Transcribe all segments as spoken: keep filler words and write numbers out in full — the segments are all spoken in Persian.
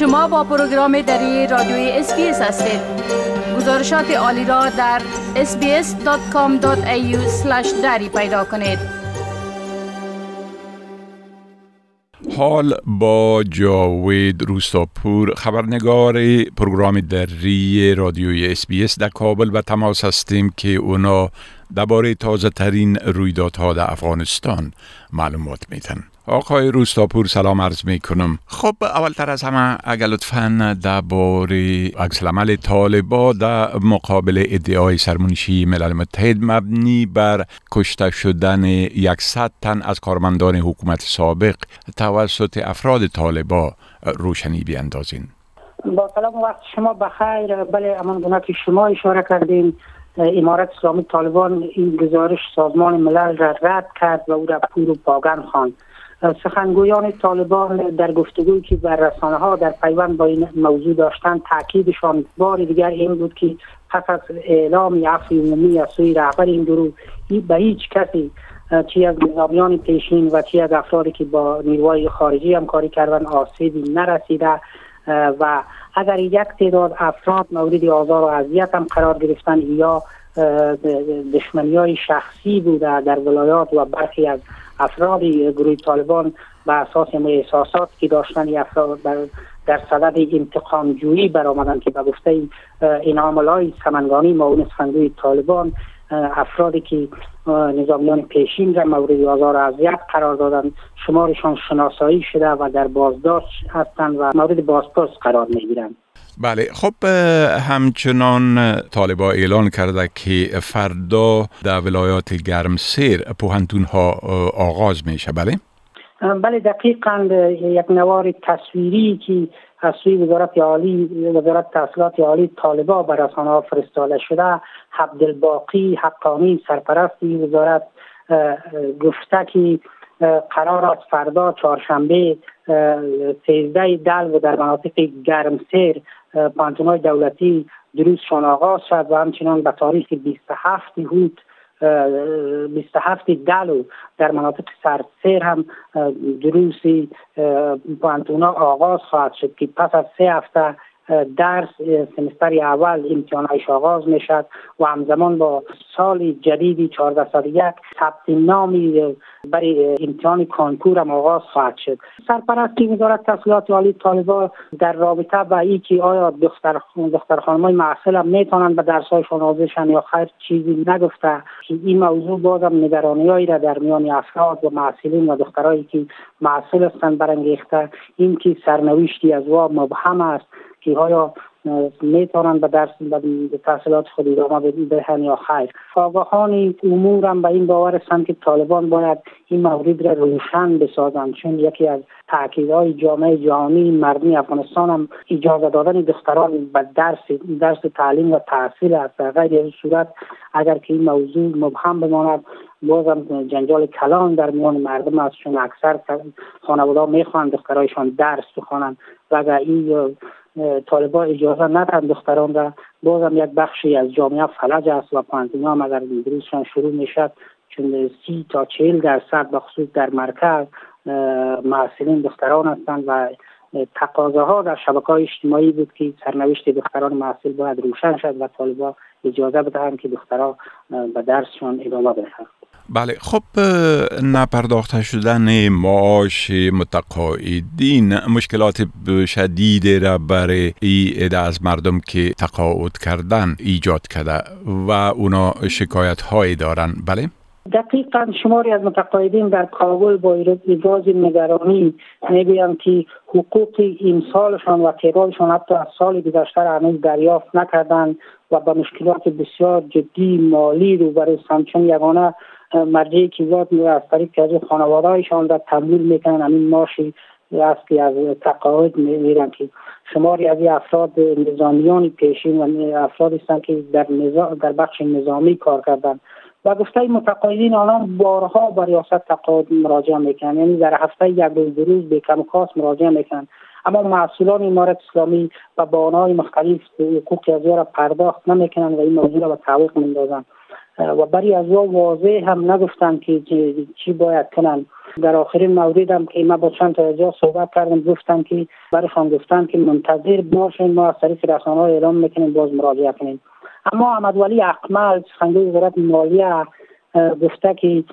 شما با پروگرام دری رادیوی اس بی اس هستید. گزارشات عالی را در اس بی اس دات کام دات ای یو اسلش دری پیدا کنید. حال با جاوید روستاپور خبرنگار پروگرام دری رادیوی اس بی اس در کابل و تماس هستیم که اونا درباره تازه ترین رویدادها در افغانستان معلومات میدن. آقای روستاپور سلام عرض می کنم. خب اول تر از همه اگر لطفاً درباره عکس العمل طالبان در مقابل ادعای سرمنشی ملل متحد مبنی بر کشته شدن صد تن از کارمندان حکومت سابق توسط افراد طالبان روشنی بیاندازین. با سلام، وقت شما بخیر. بله، همانگونه که شما اشاره کردین، امارت اسلامی طالبان این گزارش سازمان ملل را رد کرد و او را پور و باگن خواند. سخنگویان طالبان در گفتگویی که بر رسانه‌ها در پیوند با این موضوع داشتند، تاکیدشان بار دیگر این بود که پس از اعلام عفو عمومی از سوی رهبر این گروه به هیچ کسی، چی از نظامیان پیشین و چی از افرادی که با نیروهای خارجی همکاری کردند، آسیبی نرسیده و اگر یک تعداد افراد مورد آزار و اذیت هم قرار گرفتند یا دشمنی‌های شخصی بوده در ولایات و برخی از افراد گروه طالبان به اساس احساسات که داشتن افراد در صدد انتقام جویی برآمدند که به گفته انعام الله سمنگانی معاون سخنگوی طالبان افرادی که نظامیان پیشین را مورد آزار و اذیت قرار دادند شمارشان شناسایی شده و در بازداشت هستند و مورد بازپرس قرار می‌گیرند. بله، خب همچنان طالبان اعلان کرده که فردا در ولایات گرمسیر پوهنتون ها آغاز میشه. بله بله دقیقاً یک نوار تصویری که از سوی وزارت عالی وزارت تحصیلات عالی طالبان به رسانه‌ها فرستاده شده، عبدالباقی حقانی سرپرست وزارت گفته که قرار است فردا چهارشنبه سیزده دلو در مناطق گرمسیر پانتونای دولتی دروسشان آغاز شد و همچنان به تاریخ بیست و هفت هوت بیست و هفت دلو در مناطق سرسیر هم دروسی پانتونا آغاز خواهد شد که پس از سه هفته درس سمستر اول امتحانش آغاز می شد و همزمان با سال جدیدی چهارده صد و یک ثبت نامی برای امتحان کنکور هم آغاز خواهد شد. سرپرستی وزارت تحصیلات عالی طالبان در رابطه با اینکه آیا دختر دختر خانمای معسل هم می توانند به درس‌هایشان حاضر شوند یا خیر چیزی نگفته که این موضوع بازم نگرانی‌هایی را در میان افراد و معسلین و دخترایی که معسل هستند برانگیخته. این که سرنوشتی از وا مبهم است که آیا میتونند به درس به تحصیلات خود ادامه بدهند یا خیر. فقهاءان امور هم به این باور هستند که طالبان باید این مورد را روشن بسازند، چون یکی از تاکیدهای جامعه جهانی مردمی افغانستان هم اجازه دادن دختران به درس درس تعلیم و تحصیل است. در غیر صورت اگر که این موضوع مبهم بماند بازم جنجال کلان در میان مردم است، چون اکثر خانواده‌ها میخواهند دخترایشان درس بخوانند و اگر این طالبان اجازه ندهند دختران را، بازم یک بخشی از جامعه فلج است و پانتونا هم اگر دروسشان شروع میشد، چون سی تا چهل درصد بخصوص در مرکز معسلین دختران هستند و تقاضاها در شبکه‌های اجتماعی بود که سرنوشت دختران معسل باید روشن شد و طالبان اجازه بدهند که دختران به درسشان ادامه بدهند. بله، خب نپرداخته شدن معاش متقاعدین مشکلات شدیدی را برای عده از مردم که تقاعد کردن ایجاد کرده و اونا شکایت هایی دارن. بله دقیقاً شماری از متقاعدین در کابل با ابراز نگرانی میگویند که حقوق امسالشان و تعدادشان حتی از سال گذشته هنوز دریافت نکردند و با مشکلات بسیار جدی مالی روبرو هستند، چون یگانه مرجعی که ذات میره از طریق که از خانواده‌هایشان را تمویل میکنند همین ماشی است که از تقاعد میرند که شماری از افراد نظامیان پیشین و افراد هستند که در نظام در بخش نظامی کار کردند و گفته متقاعدین الان بارها به ریاست تقاعد مراجعه میکنند، یعنی در هفته یک روز دو روز به کم کاست مراجعه میکنند، اما مسئولان امارت اسلامی و بانهای مختلف حقوق اجاره را پرداخت نمیکنند و این موضوع را به تعویق میندازند و برای از واضح هم نگفتند که چی باید کنند در آخرین مورد هم که ما با چند تا جا صحبت کردیم گفتم که برایشان گفتم که منتظر باشین، ما از طریق رسانه‌ها اعلام میکنیم، باز مراجعه کنیم. اما عبدالولی اکمل سخنگوی وزارت مالیه گفته که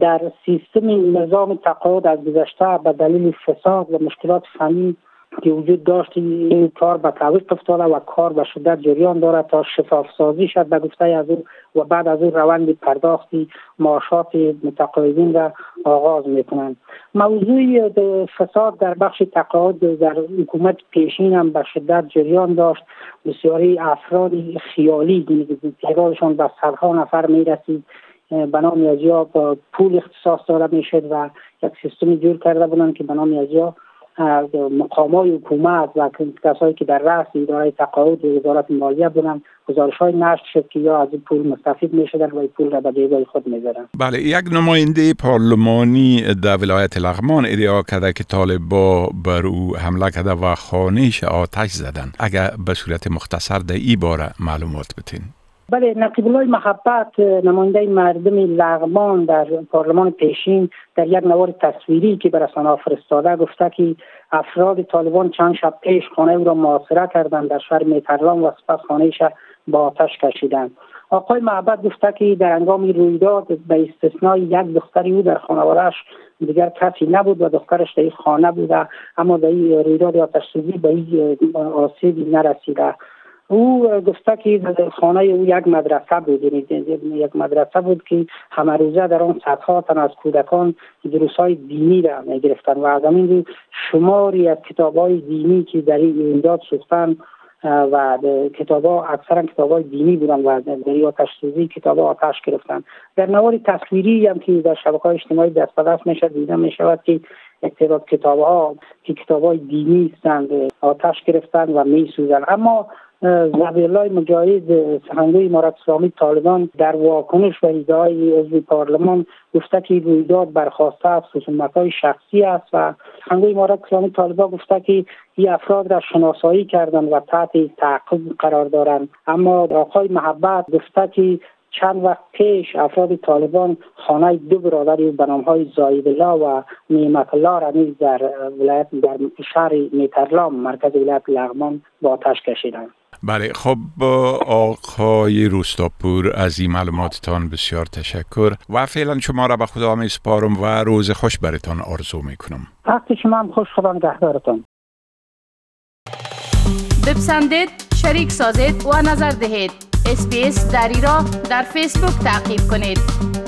در سیستم نظام تقاعد از گذشته به دلیل فساد و مشکلات فنی که وجود داشت این کار به تعویق افتاده و کار به شدت جریان دارد تا شفاف سازی شد به گفته از او، و بعد از او روند پرداخت معاشات متقاعدین را آغاز میکنند. موضوع فساد در بخش تقاعد در حکومت پیشین هم به شدت جریان داشت. بسیاری افراد خیالی تعدادشان به صدها نفر میرسید به نام از یا پول اختصاص داده میشد و یک سیستم جور کرده بودند که به نام از یا از مقامات حکومت و کسایی که در رأس اداره تقاعد و وزارت مالیه بودند گزارش‌های نشر شد که یا از این پول مستفید می‌شدند و این پول را به جیب‌های خود می‌بردند. بله، یک نماینده پارلمانی در ولایت لغمان ادعا کرده که طالبان بر او حمله کرده و خانه‌اش آتش زدند. اگر به صورت مختصر در این باره معلومات بدین. بله، نقیب الله محبت نماینده مردم لغمان در پارلمان پیشین در یک نوار تصویری که به رسانه‌ها فرستاده گفته که افراد طالبان چند شب پیش خانه او را محاصره کردند در شهر میترلام و سپس خانه‌اش با آتش کشیدند. آقای محبت گفته که در هنگام رویداد به استثنای یک دختری او در خانواده‌اش دیگر کسی نبود و دخترش در خانه بود، اما در رویداد آتش‌سوزی به هیچ آسیبی نرسیده. او گفته که خانه او یک مدرسه بود، یک مدرسه بود که همه روزه در آن صدها تن از کودکان دروس‌های دینی را می‌گرفتند و از همین رو شماری از کتاب‌های دینی که در این امداد سوختند و کتاب‌ها اکثرا کتاب‌های دینی بودند و در آتش سوزی کتاب‌ها آتش گرفتند. در نوار تصویری هم که در شبکه‌های اجتماعی دست به دست می‌شد دیده می‌شود که اکثر کتاب‌ها که کتاب‌های دینی هستند آتش گرفتند و می‌سوزند. اما زبیح‌الله مجاهد سخنگوی امارت اسلامی طالبان در واکنش به ادعای عضو پارلمان گفته که رویداد برخواسته از خصومت‌های شخصی است و سخنگوی امارت اسلامی طالبان گفته که این افراد را شناسایی کردند و تحت تعقیب قرار دارند. اما آقای محبت گفته که چند وقت پیش افراد طالبان خانه دو برادر به نام‌های زاهدالله و نعمت‌الله را نیز در ولایت در شهر میترلام مرکز ولایت لغمان با آتش کشیدند. بله، خب آقای رستاپور از این معلوماتتان بسیار تشکر و فعلا شما را به خدا میسپارم و روز خوش براتان آرزو میکنم. وقتی شما هم خوش، خدا نگهدارتان. بپسندید، شریک سازید و نظر دهید. اس بی اس دری را در فیسبوک تعقیب کنید.